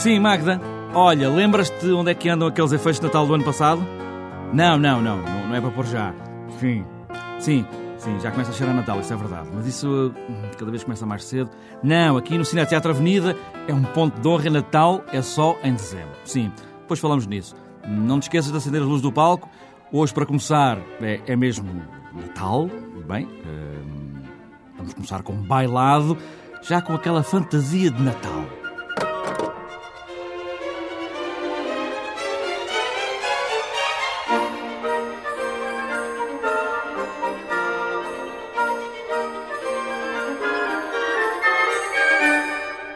Sim, Magda. Olha, lembras-te onde é que andam aqueles efeitos de Natal do ano passado? Não é para pôr já. Sim, já começa a cheirar Natal, isso é verdade. Mas isso cada vez começa mais cedo. Não, aqui no Cine Teatro Avenida é um ponto de honra. Natal é só em dezembro. Sim, depois falamos nisso. Não te esqueças de acender as luzes do palco. Hoje, para começar, é mesmo Natal. Bem, vamos começar com um bailado, já com aquela fantasia de Natal.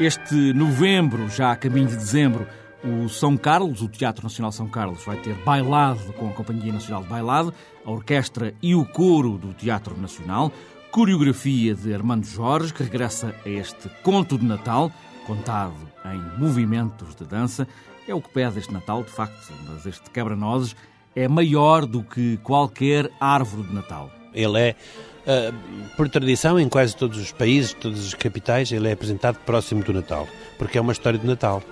Este novembro, já a caminho de dezembro, o São Carlos, o Teatro Nacional São Carlos, vai ter bailado com a Companhia Nacional de Bailado, a Orquestra e o Coro do Teatro Nacional, coreografia de Armando Jorge, que regressa a este conto de Natal, contado em movimentos de dança. É o que pede este Natal, de facto, mas este Quebra-Nozes é maior do que qualquer árvore de Natal. Ele é, por tradição, em quase todos os países, todas as capitais, ele é apresentado próximo do Natal, porque é uma história de Natal.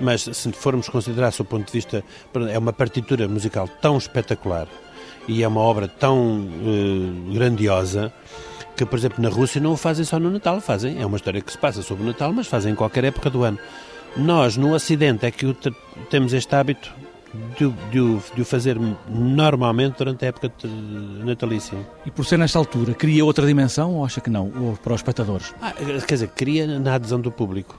Mas se formos considerar, sob o ponto de vista, é uma partitura musical tão espetacular e é uma obra tão grandiosa que, por exemplo, na Rússia não o fazem só no Natal, fazem. É uma história que se passa sobre o Natal, mas fazem em qualquer época do ano. Nós, no Ocidente, é que temos este hábito de o fazer normalmente durante a época natalícia. E por ser nesta altura, cria outra dimensão ou acha que não? Ou para os espectadores? Quer dizer, cria na adesão do público.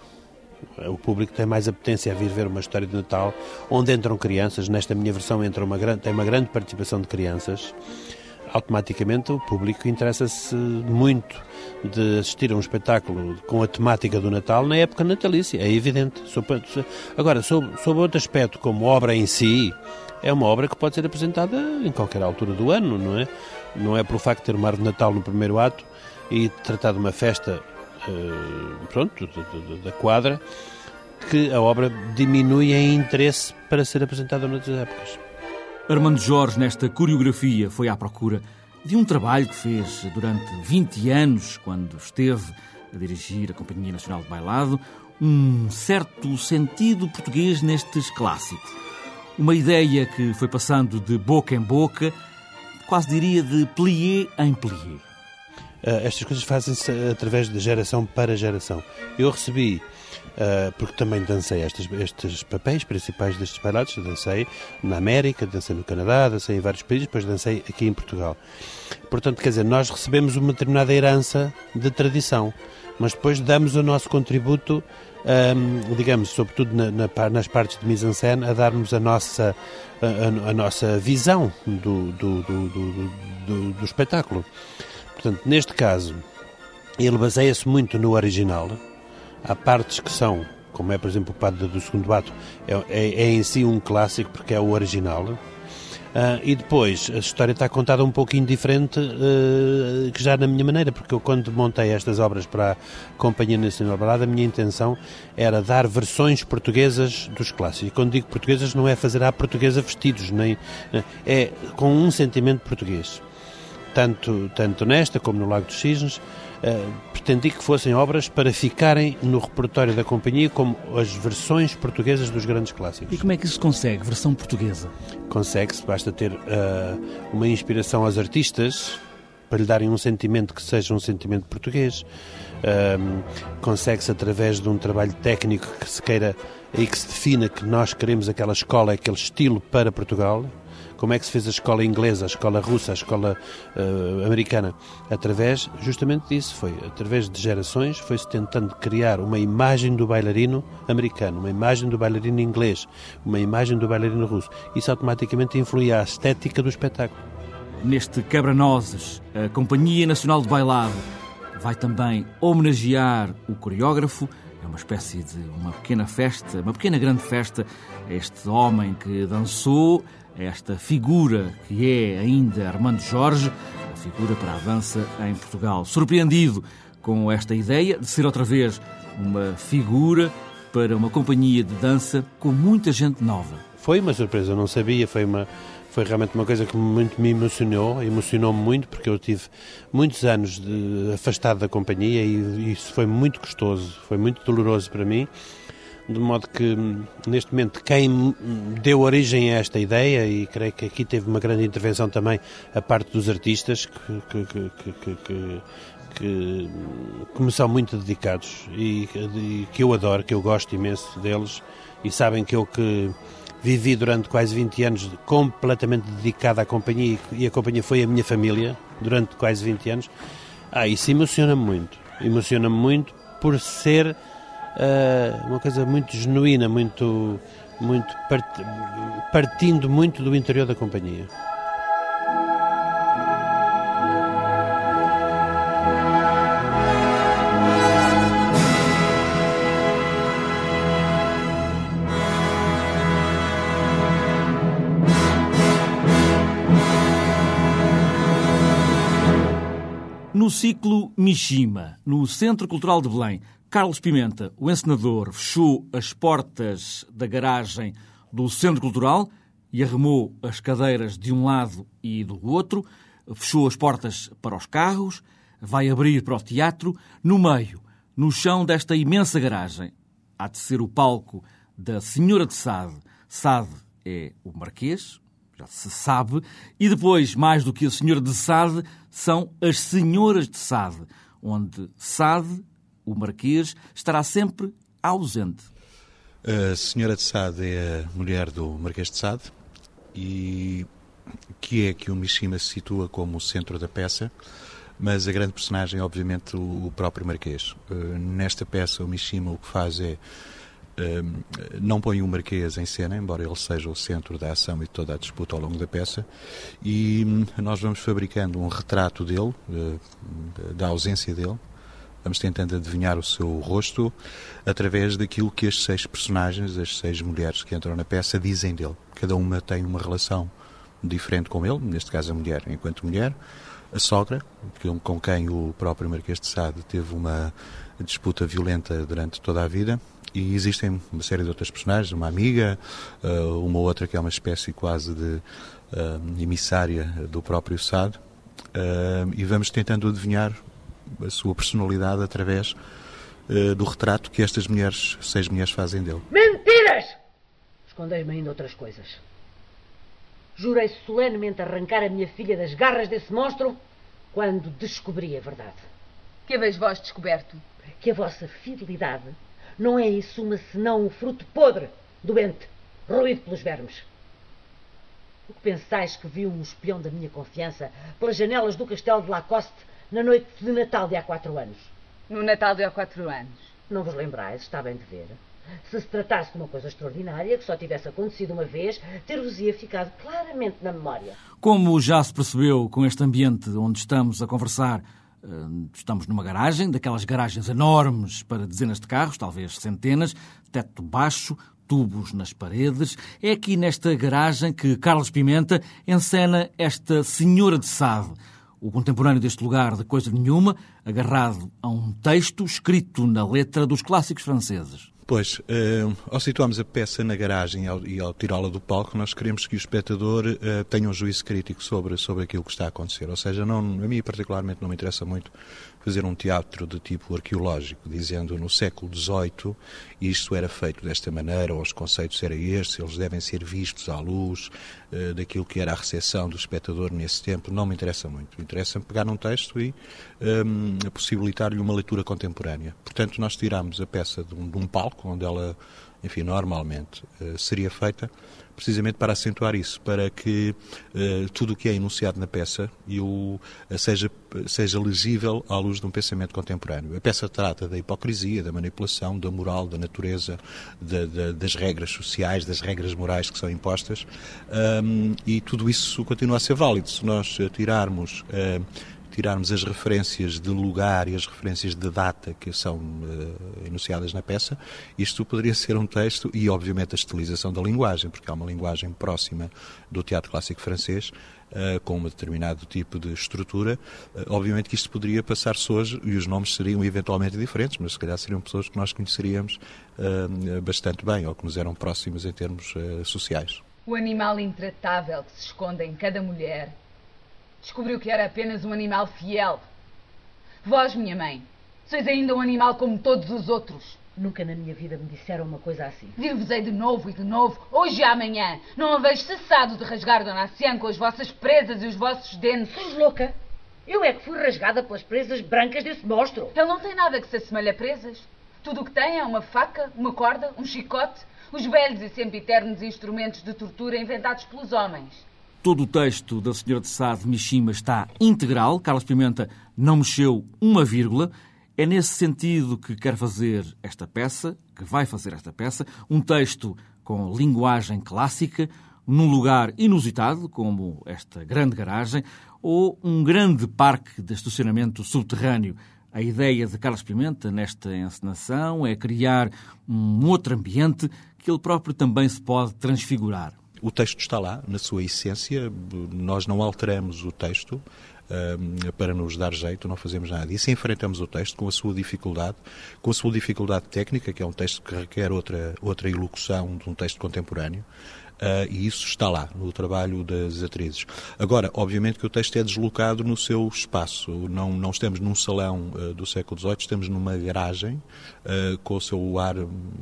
O público tem mais apetência a vir ver uma história de Natal, onde entram crianças. Nesta minha versão entra tem uma grande participação de crianças. Automaticamente o público interessa-se muito de assistir a um espetáculo com a temática do Natal na época natalícia, é evidente. Agora, sob outro aspecto, como obra em si, é uma obra que pode ser apresentada em qualquer altura do ano, não é? Não é pelo facto de ter uma árvore de Natal no primeiro ato e tratar de uma festa da quadra, que a obra diminui em interesse para ser apresentada noutras épocas. Armando Jorge, nesta coreografia, foi à procura de um trabalho que fez durante 20 anos, quando esteve a dirigir a Companhia Nacional de Bailado, um certo sentido português nestes clássicos. Uma ideia que foi passando de boca em boca, quase diria de plié em plié. Estas coisas fazem-se através de geração para geração. Eu recebi, porque também dancei estes papéis principais destes bailados, dancei na América, dancei no Canadá, dancei em vários países, depois dancei aqui em Portugal. Portanto, quer dizer, nós recebemos uma determinada herança de tradição, mas depois damos o nosso contributo, digamos, sobretudo nas partes de mise-en-scène, a darmos a nossa visão do espetáculo. Portanto, neste caso, ele baseia-se muito no original. Há partes que são, como é, por exemplo, o Padre do Segundo Ato, é em si um clássico porque é o original. E depois, a história está contada um pouquinho diferente, que já na minha maneira, porque eu, quando montei estas obras para a Companhia Nacional de Bailado, a minha intenção era dar versões portuguesas dos clássicos. E quando digo portuguesas, não é fazer à portuguesa vestidos, nem é com um sentimento português. Tanto nesta como no Lago dos Cisnes, pretendi que fossem obras para ficarem no repertório da companhia como as versões portuguesas dos grandes clássicos. E como é que isso se consegue, versão portuguesa? Consegue-se, basta ter uma inspiração aos artistas para lhe darem um sentimento que seja um sentimento português. Consegue-se através de um trabalho técnico que se queira e que se defina que nós queremos aquela escola, aquele estilo para Portugal. Como é que se fez a escola inglesa, a escola russa, a escola americana? Através, justamente disso, foi através de gerações, foi-se tentando criar uma imagem do bailarino americano, uma imagem do bailarino inglês, uma imagem do bailarino russo. Isso automaticamente influía a estética do espetáculo. Neste Quebra-Nozes, a Companhia Nacional de Bailado vai também homenagear o coreógrafo. É uma espécie de uma pequena festa, uma pequena grande festa, a este homem que dançou, esta figura que é ainda Armando Jorge, a figura para a dança em Portugal. Surpreendido com esta ideia de ser outra vez uma figura para uma companhia de dança com muita gente nova. Foi uma surpresa, eu não sabia, foi realmente uma coisa que muito me emocionou-me muito, porque eu tive muitos anos afastado da companhia e isso foi muito custoso, foi muito doloroso para mim. de modo que, neste momento, quem deu origem a esta ideia, e creio que aqui teve uma grande intervenção também a parte dos artistas, que me são muito dedicados e que eu adoro, que eu gosto imenso deles, e sabem que eu que vivi durante quase 20 anos completamente dedicado à companhia, e a companhia foi a minha família durante quase 20 anos, isso emociona-me muito. Emociona-me muito por ser uma coisa muito genuína, muito partindo muito do interior da companhia. No ciclo Mishima, no Centro Cultural de Belém, Carlos Pimenta, o encenador, fechou as portas da garagem do Centro Cultural e arrumou as cadeiras de um lado e do outro, fechou as portas para os carros, vai abrir para o teatro, no meio, no chão desta imensa garagem. Há de ser o palco da Senhora de Sade. Sade é o Marquês, já se sabe, e depois, mais do que a Senhora de Sade, são as Senhoras de Sade, onde Sade, o Marquês, estará sempre ausente. A Senhora de Sade é a mulher do Marquês de Sade, e que é que o Mishima se situa como o centro da peça, mas a grande personagem é obviamente o próprio Marquês. Nesta peça o Mishima o que faz é não põe o Marquês em cena, embora ele seja o centro da ação e de toda a disputa ao longo da peça, e nós vamos fabricando um retrato dele, da ausência dele. Vamos tentando adivinhar o seu rosto através daquilo que as seis personagens, as seis mulheres que entram na peça, dizem dele. Cada uma tem uma relação diferente com ele, neste caso a mulher enquanto mulher, a sogra, com quem o próprio Marquês de Sade teve uma disputa violenta durante toda a vida, e existem uma série de outras personagens, uma amiga, uma outra que é uma espécie quase de emissária do próprio Sade, e vamos tentando adivinhar a sua personalidade através do retrato que estas mulheres, seis mulheres, fazem dele. Mentiras! Escondei-me ainda outras coisas. Jurei solenemente arrancar a minha filha das garras desse monstro quando descobri a verdade. Que haveis vós descoberto? Que a vossa fidelidade não é em suma senão um fruto podre, doente, roído pelos vermes. O que pensais que viu um espião da minha confiança pelas janelas do Castelo de Lacoste na noite de Natal de há 4 anos. No Natal de há 4 anos. Não vos lembrais, está bem de ver. Se tratasse de uma coisa extraordinária, que só tivesse acontecido uma vez, ter-vos-ia ficado claramente na memória. Como já se percebeu com este ambiente onde estamos a conversar, estamos numa garagem, daquelas garagens enormes para dezenas de carros, talvez centenas, teto baixo, tubos nas paredes. É aqui nesta garagem que Carlos Pimenta encena esta Senhora de Sade. O contemporâneo deste lugar de coisa nenhuma, agarrado a um texto escrito na letra dos clássicos franceses. Pois, ao situarmos a peça na garagem e ao tirá-la do palco, nós queremos que o espectador tenha um juízo crítico sobre aquilo que está a acontecer. Ou seja, não, a mim particularmente não me interessa muito fazer um teatro de tipo arqueológico, dizendo no século XVIII isto era feito desta maneira, ou os conceitos eram estes, eles devem ser vistos à luz daquilo que era a recepção do espectador nesse tempo. Não me interessa muito. Me interessa pegar num texto e possibilitar-lhe uma leitura contemporânea. Portanto, nós tirámos a peça de um palco, onde ela, enfim, normalmente seria feita, precisamente para acentuar isso, para que tudo o que é enunciado na peça seja legível à luz de um pensamento contemporâneo. A peça trata da hipocrisia, da manipulação, da moral, da natureza, das regras sociais, das regras morais que são impostas, e tudo isso continua a ser válido. Se nós tirarmos as referências de lugar e as referências de data que são enunciadas na peça, isto poderia ser um texto, e obviamente a estilização da linguagem, porque há uma linguagem próxima do teatro clássico francês, com um determinado tipo de estrutura. Obviamente que isto poderia passar-se hoje e os nomes seriam eventualmente diferentes, mas se calhar seriam pessoas que nós conheceríamos bastante bem, ou que nos eram próximas em termos sociais. O animal intratável que se esconde em cada mulher descobriu que era apenas um animal fiel. Vós, minha mãe, sois ainda um animal como todos os outros, Nunca na minha vida me disseram uma coisa assim. Dir-vos-ei de novo e de novo, hoje e amanhã. Não haveis cessado de rasgar Dona Aciã com as vossas presas e os vossos dentes. Sou louca? Eu é que fui rasgada pelas presas brancas desse monstro. Ele não tem nada que se assemelhe a presas. Tudo o que tem é uma faca, uma corda, um chicote, os velhos e sempiternos instrumentos de tortura inventados pelos homens. Todo o texto da Senhora de Sade, Mishima, está integral. Carlos Pimenta não mexeu uma vírgula. É nesse sentido que quer fazer esta peça, que vai fazer esta peça, um texto com linguagem clássica, num lugar inusitado, como esta grande garagem, ou um grande parque de estacionamento subterrâneo. A ideia de Carlos Pimenta nesta encenação é criar um outro ambiente que ele próprio também se pode transfigurar. O texto está lá, na sua essência, nós não alteramos o texto para nos dar jeito, não fazemos nada disso, enfrentamos o texto com a sua dificuldade técnica, que é um texto que requer outra elocução de um texto contemporâneo. E isso está lá, no trabalho das atrizes. Agora, obviamente que o texto é deslocado no seu espaço. Não estamos num salão do século XVIII, estamos numa garagem com o seu ar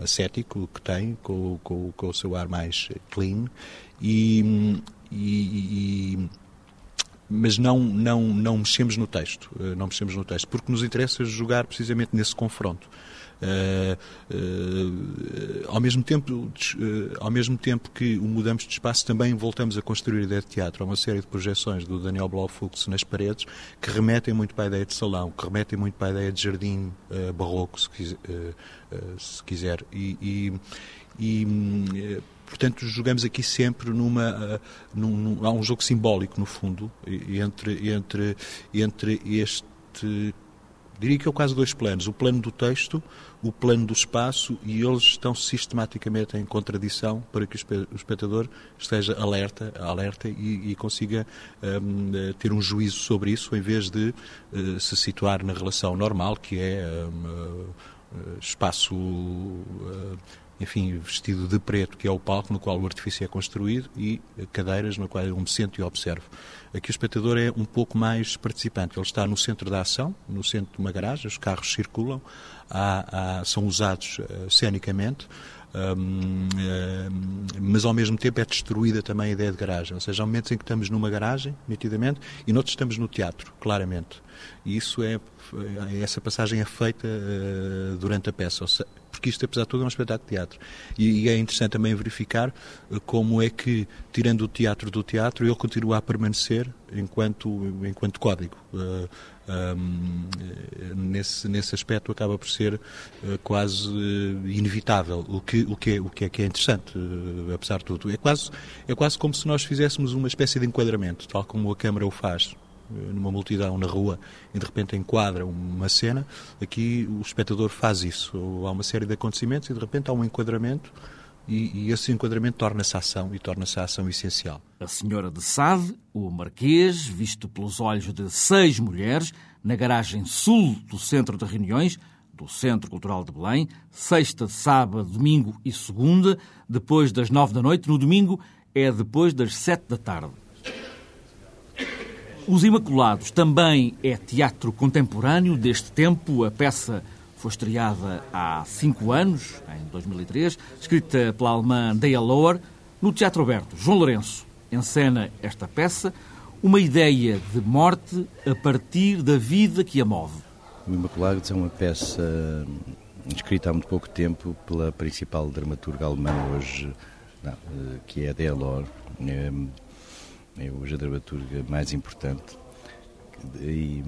ascético que tem, com o seu ar mais clean, mas não mexemos no texto, porque nos interessa jogar precisamente nesse confronto. Ao mesmo tempo que o mudamos de espaço, também voltamos a construir a ideia de teatro. Há uma série de projeções do Daniel Blaufux nas paredes que remetem muito para a ideia de salão, que remetem muito para a ideia de jardim barroco, se quiser. Portanto, jogamos aqui sempre há um jogo simbólico, no fundo, entre este... Diria que é quase dois planos, o plano do texto, o plano do espaço, e eles estão sistematicamente em contradição para que o espectador esteja alerta e consiga ter um juízo sobre isso, em vez de se situar na relação normal, que é espaço... enfim, vestido de preto, que é o palco no qual o artifício é construído, e cadeiras no qual eu me sento e observo. Aqui o espectador é um pouco mais participante. Ele está no centro da ação, no centro de uma garagem, os carros circulam, são usados scenicamente, mas ao mesmo tempo é destruída também a ideia de garagem. Ou seja, há momentos em que estamos numa garagem, nitidamente, e noutros estamos no teatro, claramente. E isso essa passagem é feita durante a peça, porque isto, apesar de tudo, é um espetáculo de teatro. E é interessante também verificar como é que, tirando o teatro do teatro, ele continua a permanecer enquanto código. Nesse aspecto acaba por ser quase inevitável, o que é interessante, apesar de tudo. É quase como se nós fizéssemos uma espécie de enquadramento, tal como a câmara o faz numa multidão na rua e de repente enquadra uma cena. Aqui o espectador faz isso, há uma série de acontecimentos e de repente há um enquadramento, e esse enquadramento torna-se a ação essencial. A Senhora de Sade, o Marquês, visto pelos olhos de 6 mulheres, na garagem sul do Centro de Reuniões do Centro Cultural de Belém, sexta, sábado, domingo e segunda, depois das 21h, no domingo é depois das 19h. Os Imaculados também é teatro contemporâneo deste tempo. A peça foi estreada há 5 anos, em 2003, escrita pela alemã Dea Loher, no Teatro Aberto. João Lourenço encena esta peça, uma ideia de morte a partir da vida que a move. O Imaculados é uma peça escrita há muito pouco tempo pela principal dramaturga alemã hoje, que é a Dea Loher. É hoje a dramaturga mais importante, e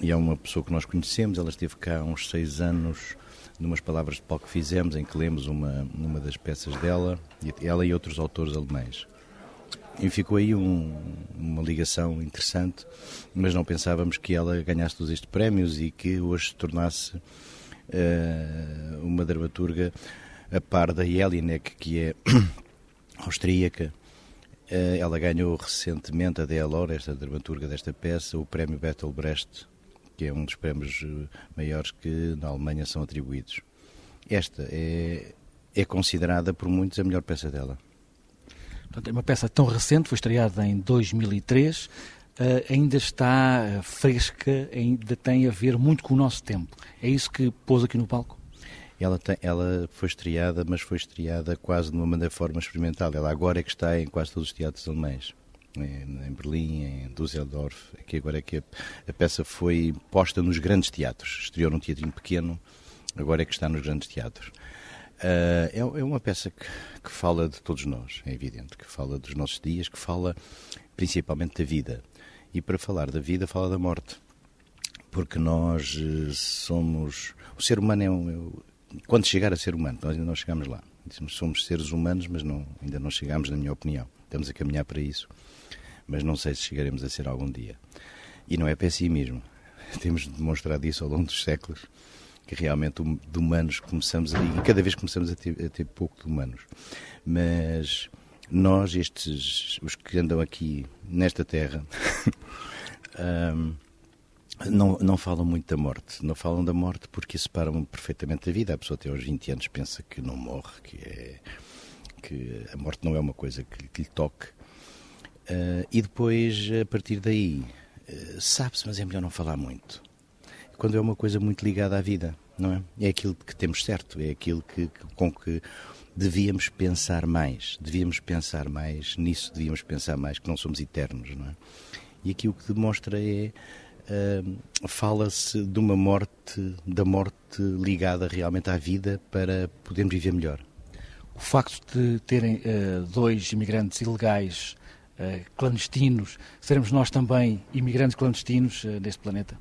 é uma pessoa que nós conhecemos. Ela esteve cá há uns 6 anos, numas palavras de palco que fizemos, em que lemos uma das peças dela, ela e outros autores alemães. E ficou aí uma ligação interessante, mas não pensávamos que ela ganhasse todos estes prémios e que hoje se tornasse uma dramaturga a par da Jelinek, que é austríaca. Ela ganhou recentemente, a Dea Loher, esta dramaturga desta peça, o prémio Bertolt Brecht, que é um dos prémios maiores que na Alemanha são atribuídos. Esta é considerada por muitos a melhor peça dela. Portanto, é uma peça tão recente, foi estreada em 2003, ainda está fresca, ainda tem a ver muito com o nosso tempo. É isso que pôs aqui no palco? Ela foi estreada, mas foi estreada quase de uma forma experimental. Ela agora é que está em quase todos os teatros alemães, em Berlim, em Düsseldorf, aqui agora é que a peça foi posta nos grandes teatros, estreou num teatrinho pequeno, agora é que está nos grandes teatros. É uma peça que fala de todos nós, é evidente, que fala dos nossos dias, que fala principalmente da vida. E para falar da vida, fala da morte. Porque nós somos... O ser humano é Quando chegar a ser humano, nós ainda não chegamos lá. Somos seres humanos, mas ainda não chegamos, na minha opinião. Estamos a caminhar para isso. Mas não sei se chegaremos a ser algum dia. E não é pessimismo. Temos demonstrado isso ao longo dos séculos. Que realmente de humanos começamos a... E cada vez começamos a ter pouco de humanos. Mas nós, os que andam aqui nesta terra, não falam muito da morte. Não falam da morte porque separam perfeitamente da vida. A pessoa até aos 20 anos pensa que não morre, que a morte não é uma coisa que lhe toque. E depois, a partir daí, sabe-se, mas é melhor não falar muito. Quando é uma coisa muito ligada à vida, não é? É aquilo que temos certo, é aquilo com que devíamos pensar mais, nisso, devíamos pensar mais, que não somos eternos, não é? E aqui o que demonstra é, fala-se de uma morte, da morte ligada realmente à vida para podermos viver melhor. O facto de terem dois imigrantes ilegais, clandestinos, seremos nós também imigrantes clandestinos neste planeta?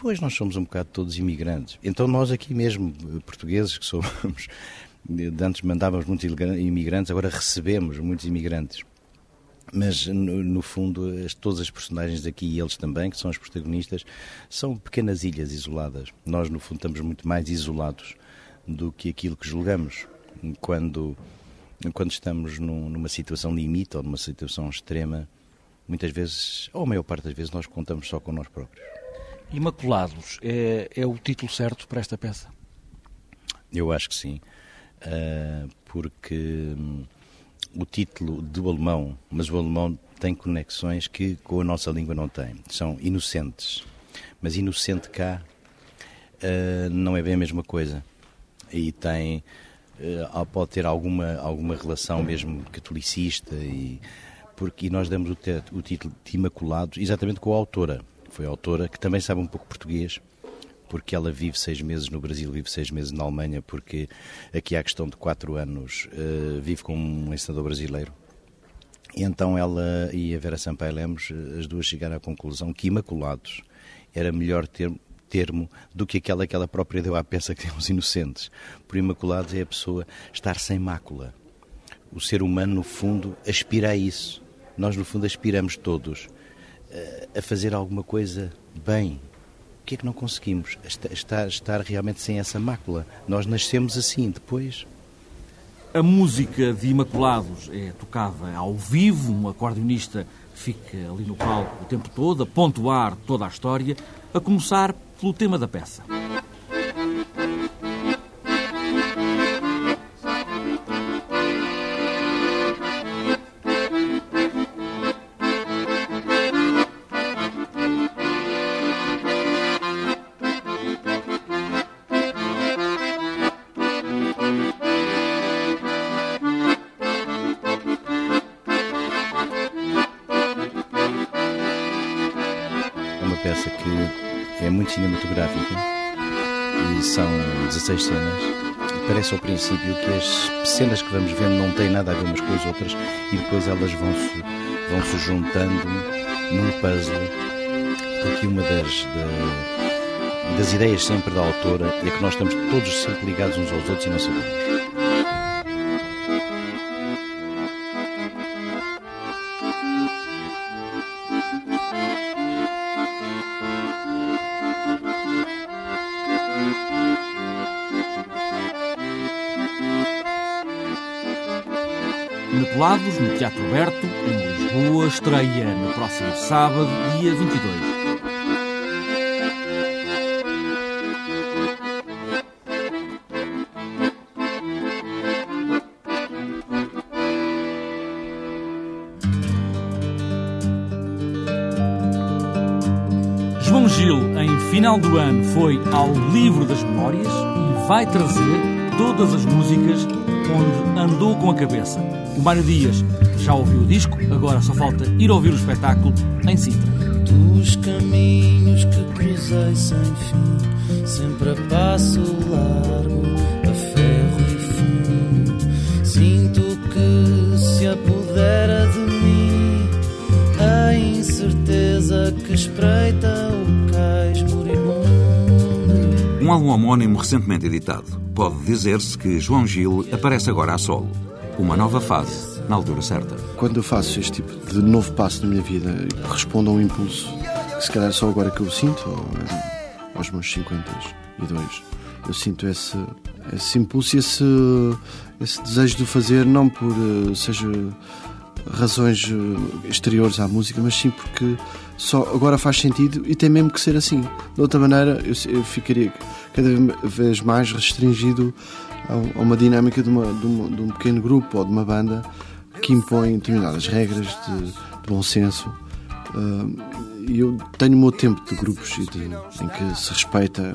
Pois, nós somos um bocado todos imigrantes. Então nós aqui mesmo, portugueses que somos, antes mandávamos muitos imigrantes, agora recebemos muitos imigrantes. Mas, no fundo, todas as personagens aqui e eles também, que são os protagonistas, são pequenas ilhas isoladas. Nós, no fundo, estamos muito mais isolados do que aquilo que julgamos. Quando estamos numa situação limite ou numa situação extrema, muitas vezes, ou a maior parte das vezes, nós contamos só com nós próprios. Imaculados é o título certo para esta peça? Eu acho que sim, porque o título do alemão, mas o alemão tem conexões que com a nossa língua não tem, são inocentes, mas inocente cá não é bem a mesma coisa e tem, pode ter alguma relação mesmo catolicista e nós damos o título de Imaculados exatamente com a autora. Foi autora, que também sabe um pouco português, porque ela vive 6 meses no Brasil, vive 6 meses na Alemanha, porque aqui há questão de 4 anos, vive com um ensinador brasileiro. E então ela e a Vera Sampaio Lemos, as duas chegaram à conclusão que Imaculados era melhor termo do que aquela que ela própria deu à peça, que tem os inocentes. Por Imaculados é a pessoa estar sem mácula. O ser humano, no fundo, aspira a isso. Nós, no fundo, aspiramos todos a fazer alguma coisa bem. O que é que não conseguimos? Estar realmente sem essa mácula. Nós nascemos assim, depois. A música de Imaculados é tocada ao vivo, um acordeonista fica ali no palco o tempo todo, a pontuar toda a história, a começar pelo tema da peça. Cinematográfica e são 16 cenas. Parece ao princípio que as cenas que vamos vendo não têm nada a ver umas com as outras e depois elas vão se juntando num puzzle, porque uma das ideias sempre da autora é que nós estamos todos sempre ligados uns aos outros e não sabemos. Imaculados, no Teatro Aberto, em Lisboa, estreia no próximo sábado, dia 22. João Gil, em final do ano, foi ao Livro das Memórias e vai trazer todas as músicas onde andou com a cabeça. O Mário Dias já ouviu o disco, agora só falta ir ouvir o espetáculo em Sintra. Dos caminhos que cruzei sem fim, sempre a passo largo, a ferro e fundo, sinto que se apodera de mim a incerteza que espreita o cais moribundo. Um álbum homónimo recentemente editado. Pode dizer-se que João Gil aparece agora a solo. Uma nova fase, na altura certa. Quando eu faço este tipo de novo passo na minha vida, respondo a um impulso que se calhar só agora que eu sinto, aos meus 52, eu sinto esse impulso e esse desejo de fazer, não por seja razões exteriores à música, mas sim porque só agora faz sentido e tem mesmo que ser assim. De outra maneira, eu ficaria cada vez mais restringido a uma dinâmica de um pequeno grupo ou de uma banda que impõe determinadas regras de bom senso. E eu tenho o meu tempo de grupos e em que se respeita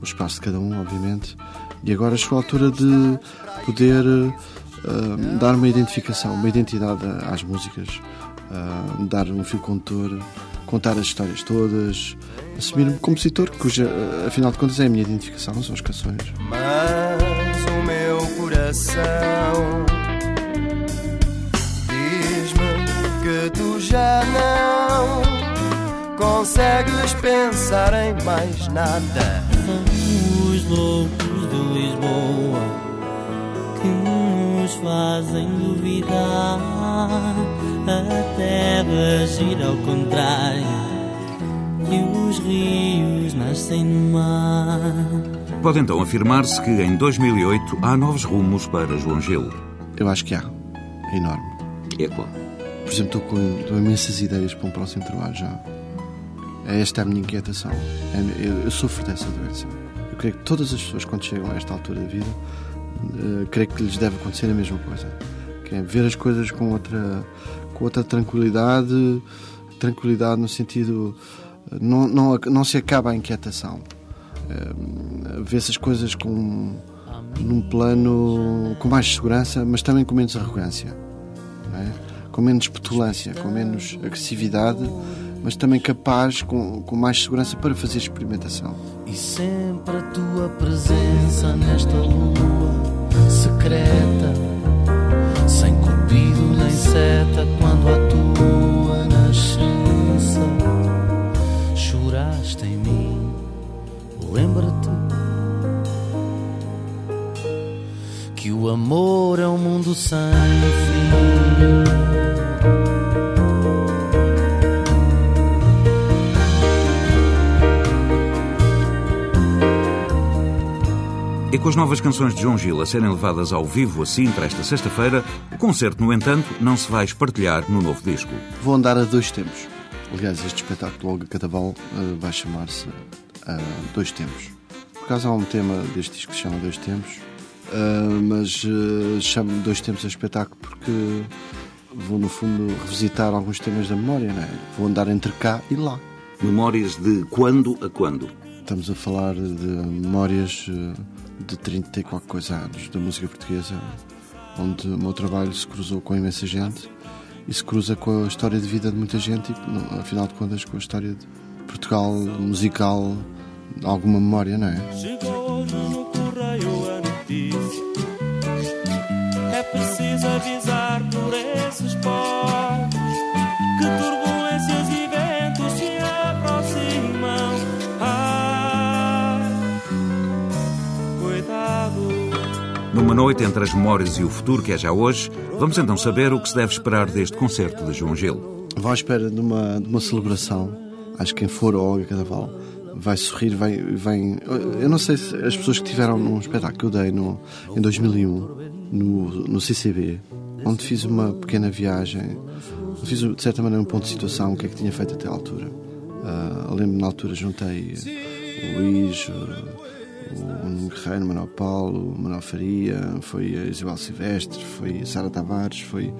o espaço de cada um, obviamente. E agora chegou a altura de poder dar uma identificação, uma identidade às músicas, dar um fio condutor, contar as histórias todas, assumir-me compositor, cuja, afinal de contas, é a minha identificação, são as canções. Mas o meu coração diz-me que tu já não consegues pensar em mais nada. Os loucos de Lisboa que nos fazem duvidar, a terra gira ao contrário e os rios nascem no mar. Pode então afirmar-se que em 2008 há novos rumos para João Gil? Eu acho que há. É enorme. É qual? Por exemplo, estou com imensas ideias para um próximo trabalho já. Esta é a minha inquietação. Eu sofro dessa doença. Eu creio que todas as pessoas, quando chegam a esta altura da vida, creio que lhes deve acontecer a mesma coisa. Que é ver as coisas com outra tranquilidade no sentido não se acaba a inquietação, vê-se as coisas num plano com mais segurança, mas também com menos arrogância, não é? Com menos petulância, com menos agressividade, mas também capaz, com mais segurança para fazer experimentação. E sempre a tua presença nesta lua secreta, sem cupido nem seta, quando a tua nascença choraste em mim, lembra-te que o amor é um mundo sem fim. É com as novas canções de João Gil a serem levadas ao vivo a Sintra esta sexta-feira. O concerto, no entanto, não se vai espartilhar no novo disco. Vou andar a dois tempos. Aliás, este espetáculo Olga Cadaval vai chamar-se Dois Tempos. Por acaso há um tema deste disco que se chama Dois Tempos, mas chamo Dois Tempos a espetáculo porque vou, no fundo, revisitar alguns temas da memória, não é? Vou andar entre cá e lá. Memórias de quando a quando? Estamos a falar de memórias de 30 e qualquer coisa anos da música portuguesa, onde o meu trabalho se cruzou com imensa gente e se cruza com a história de vida de muita gente e, afinal de contas, com a história de Portugal musical, alguma memória, não é? Chegou no correio a notícia, é preciso avisar por esses povos que turbulências e ventos se aproximam. Numa noite entre as memórias e o futuro, que é já hoje, vamos então saber o que se deve esperar deste concerto de João Gil. Vou à espera de uma celebração. Acho que quem for ao Olga Cadaval vai sorrir, vai... Eu não sei se as pessoas que tiveram num espetáculo que eu dei em 2001, no CCB, onde fiz uma pequena viagem, fiz, de certa maneira, um ponto de situação, o que é que tinha feito até à altura. Lembro-me, na altura, juntei o Luís... o Nuno Guerreiro, o Manuel Paulo, o Manuel Faria, foi a Isabel Silvestre, foi a Sara Tavares, foi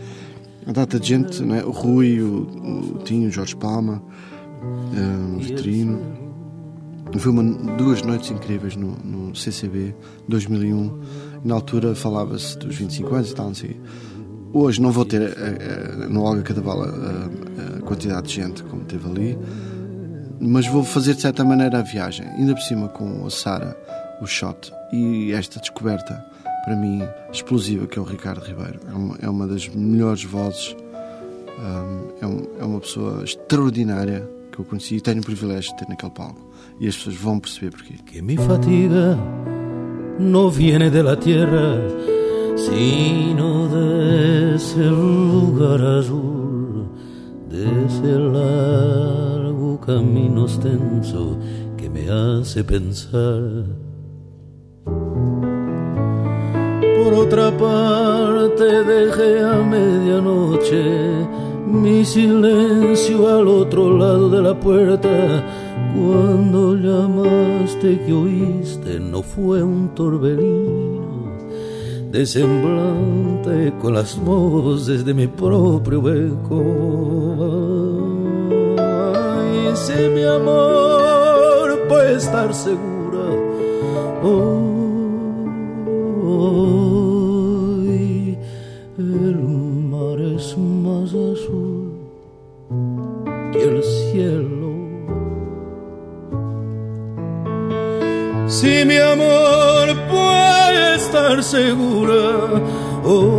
a data de gente, não é? O Rui, o Tinho, o Jorge Palma, o Vitorino, Foi duas noites incríveis no CCB 2001. Na altura falava-se dos 25 anos e tal, não sei. Hoje não vou ter no Olga Cadaval a quantidade de gente como teve ali, mas vou fazer de certa maneira a viagem, ainda por cima com a Sara, o Shot, e esta descoberta para mim explosiva que é o Ricardo Ribeiro. É uma das melhores vozes, é uma pessoa extraordinária que eu conheci e tenho o privilégio de ter naquele palco, e as pessoas vão perceber porquê. Que me fatiga não viene de la tierra sino de ese lugar azul, de ese largo camino extenso que me hace pensar. Por otra parte dejé a medianoche mi silencio al otro lado de la puerta. Cuando llamaste que oíste no fue un torbellino de semblante con las voces de mi propio eco. Hice mi amor por estar segura. Hoy el mar es más azul que el cielo. Si mi amor puede estar segura, hoy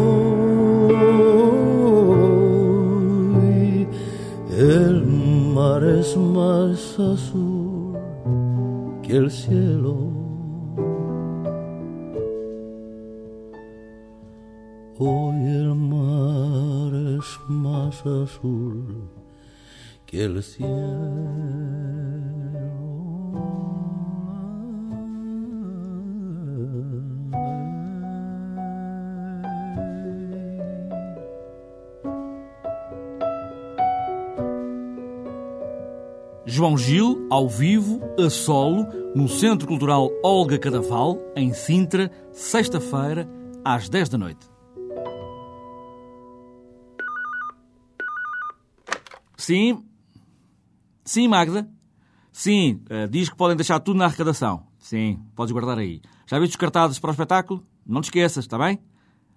el mar es más azul que el cielo. Hoy el mar es más azul que el cielo. João Gil, ao vivo, a solo, no Centro Cultural Olga Cadaval, em Sintra, sexta-feira, às 10 da noite. Sim. Sim, Magda. Sim, diz que podem deixar tudo na arrecadação. Sim, podes guardar aí. Já viste os cartazes para o espetáculo? Não te esqueças, está bem?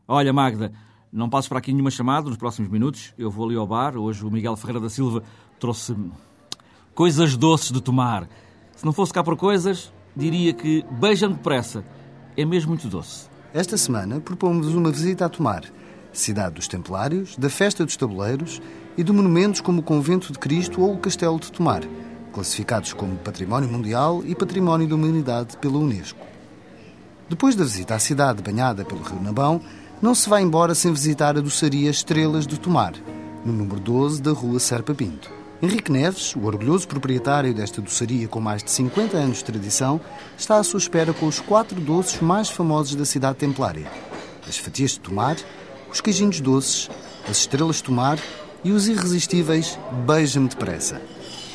Olha, Magda, não passes para aqui nenhuma chamada nos próximos minutos. Eu vou ali ao bar. Hoje o Miguel Ferreira da Silva trouxe-me coisas doces de tomar. Se não fosse cá por coisas, diria que beija-me depressa. É mesmo muito doce. Esta semana propomos uma visita a Tomar, cidade dos Templários, da Festa dos Tabuleiros e de monumentos como o Convento de Cristo ou o Castelo de Tomar, classificados como Património Mundial e Património da Humanidade pela Unesco. Depois da visita à cidade banhada pelo rio Nabão, não se vai embora sem visitar a doçaria Estrelas de Tomar, no número 12 da rua Serpa Pinto. Henrique Neves, o orgulhoso proprietário desta doçaria com mais de 50 anos de tradição, está à sua espera com os 4 doces mais famosos da cidade templária. As fatias de Tomar, os queijinhos doces, as estrelas de Tomar e os irresistíveis Beija-me Depressa.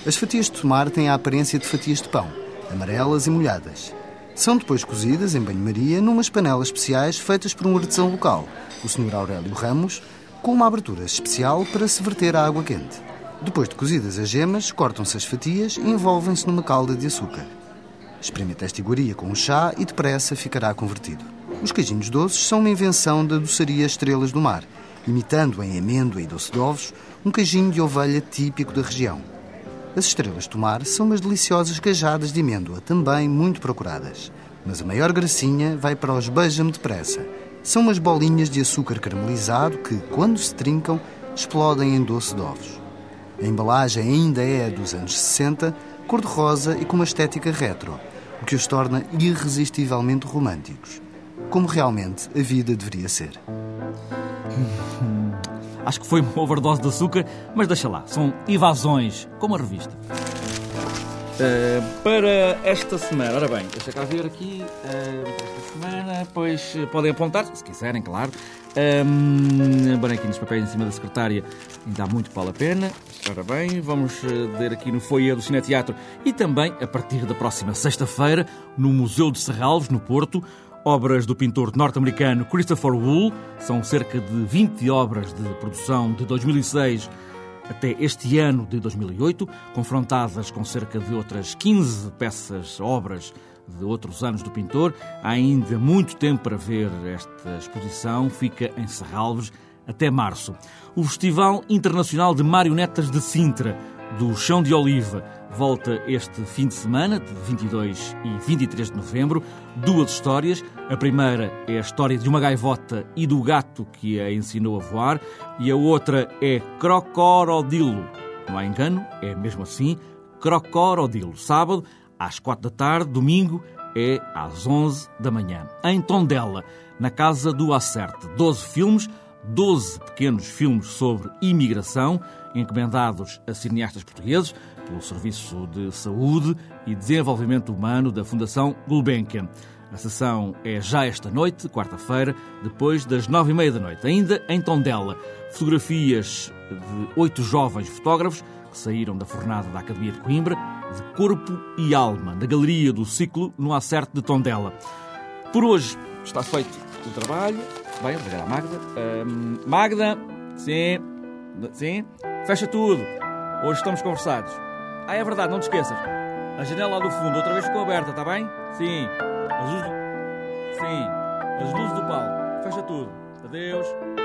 As fatias de Tomar têm a aparência de fatias de pão, amarelas e molhadas. São depois cozidas em banho-maria numas panelas especiais feitas por um artesão local, o Sr. Aurélio Ramos, com uma abertura especial para se verter a água quente. Depois de cozidas as gemas, cortam-se as fatias e envolvem-se numa calda de açúcar. Experimente esta iguaria com um chá e depressa ficará convertido. Os queijinhos doces são uma invenção da doçaria Estrelas do Mar, imitando em amêndoa e doce de ovos um queijinho de ovelha típico da região. As Estrelas do Mar são umas deliciosas queijadas de amêndoa, também muito procuradas. Mas a maior gracinha vai para os Beija-me Depressa. São umas bolinhas de açúcar caramelizado que, quando se trincam, explodem em doce de ovos. A embalagem ainda é dos anos 60, cor-de-rosa e com uma estética retro, o que os torna irresistivelmente românticos, como realmente a vida deveria ser. Acho que foi uma overdose de açúcar, mas deixa lá, são evasões, como a revista. Para esta semana, ora bem, deixa cá ver aqui, esta semana, pois podem apontar, se quiserem, claro. Bem, aqui nos papéis em cima da secretária ainda há muito que vale a pena. Ora bem, vamos ler aqui no foyer do Cine Teatro e também, a partir da próxima sexta-feira, no Museu de Serralves, no Porto, obras do pintor norte-americano Christopher Wool. São cerca de 20 obras de produção de 2006 até este ano de 2008, confrontadas com cerca de outras 15 peças, obras de outros anos do pintor. Há ainda muito tempo para ver esta exposição, fica em Serralves até março. O Festival Internacional de Marionetas de Sintra, do Chão de Oliva, volta este fim de semana, de 22 e 23 de novembro, duas histórias. A primeira é a história de uma gaivota e do gato que a ensinou a voar, e a outra é Crocorodilo. Não há engano, é mesmo assim, Crocorodilo. Sábado, às 4 da tarde, domingo é às 11 da manhã. Em Tondela, na Casa do Acerte, 12 filmes, 12 pequenos filmes sobre imigração, encomendados a cineastas portugueses pelo Serviço de Saúde e Desenvolvimento Humano da Fundação Gulbenkian. A sessão é já esta noite, quarta-feira, depois das 21h30 da noite. Ainda em Tondela, fotografias de 8 jovens fotógrafos que saíram da fornada da Academia de Coimbra, de corpo e alma, na Galeria do Ciclo, no Acerte de Tondela. Por hoje está feito o trabalho. Bem, vou ligar à Magda. Magda, sim, fecha tudo. Hoje estamos conversados. Ah, é verdade, não te esqueças. A janela lá do fundo outra vez ficou aberta, está bem? Sim. As luzes do palco. Fecha tudo. Adeus.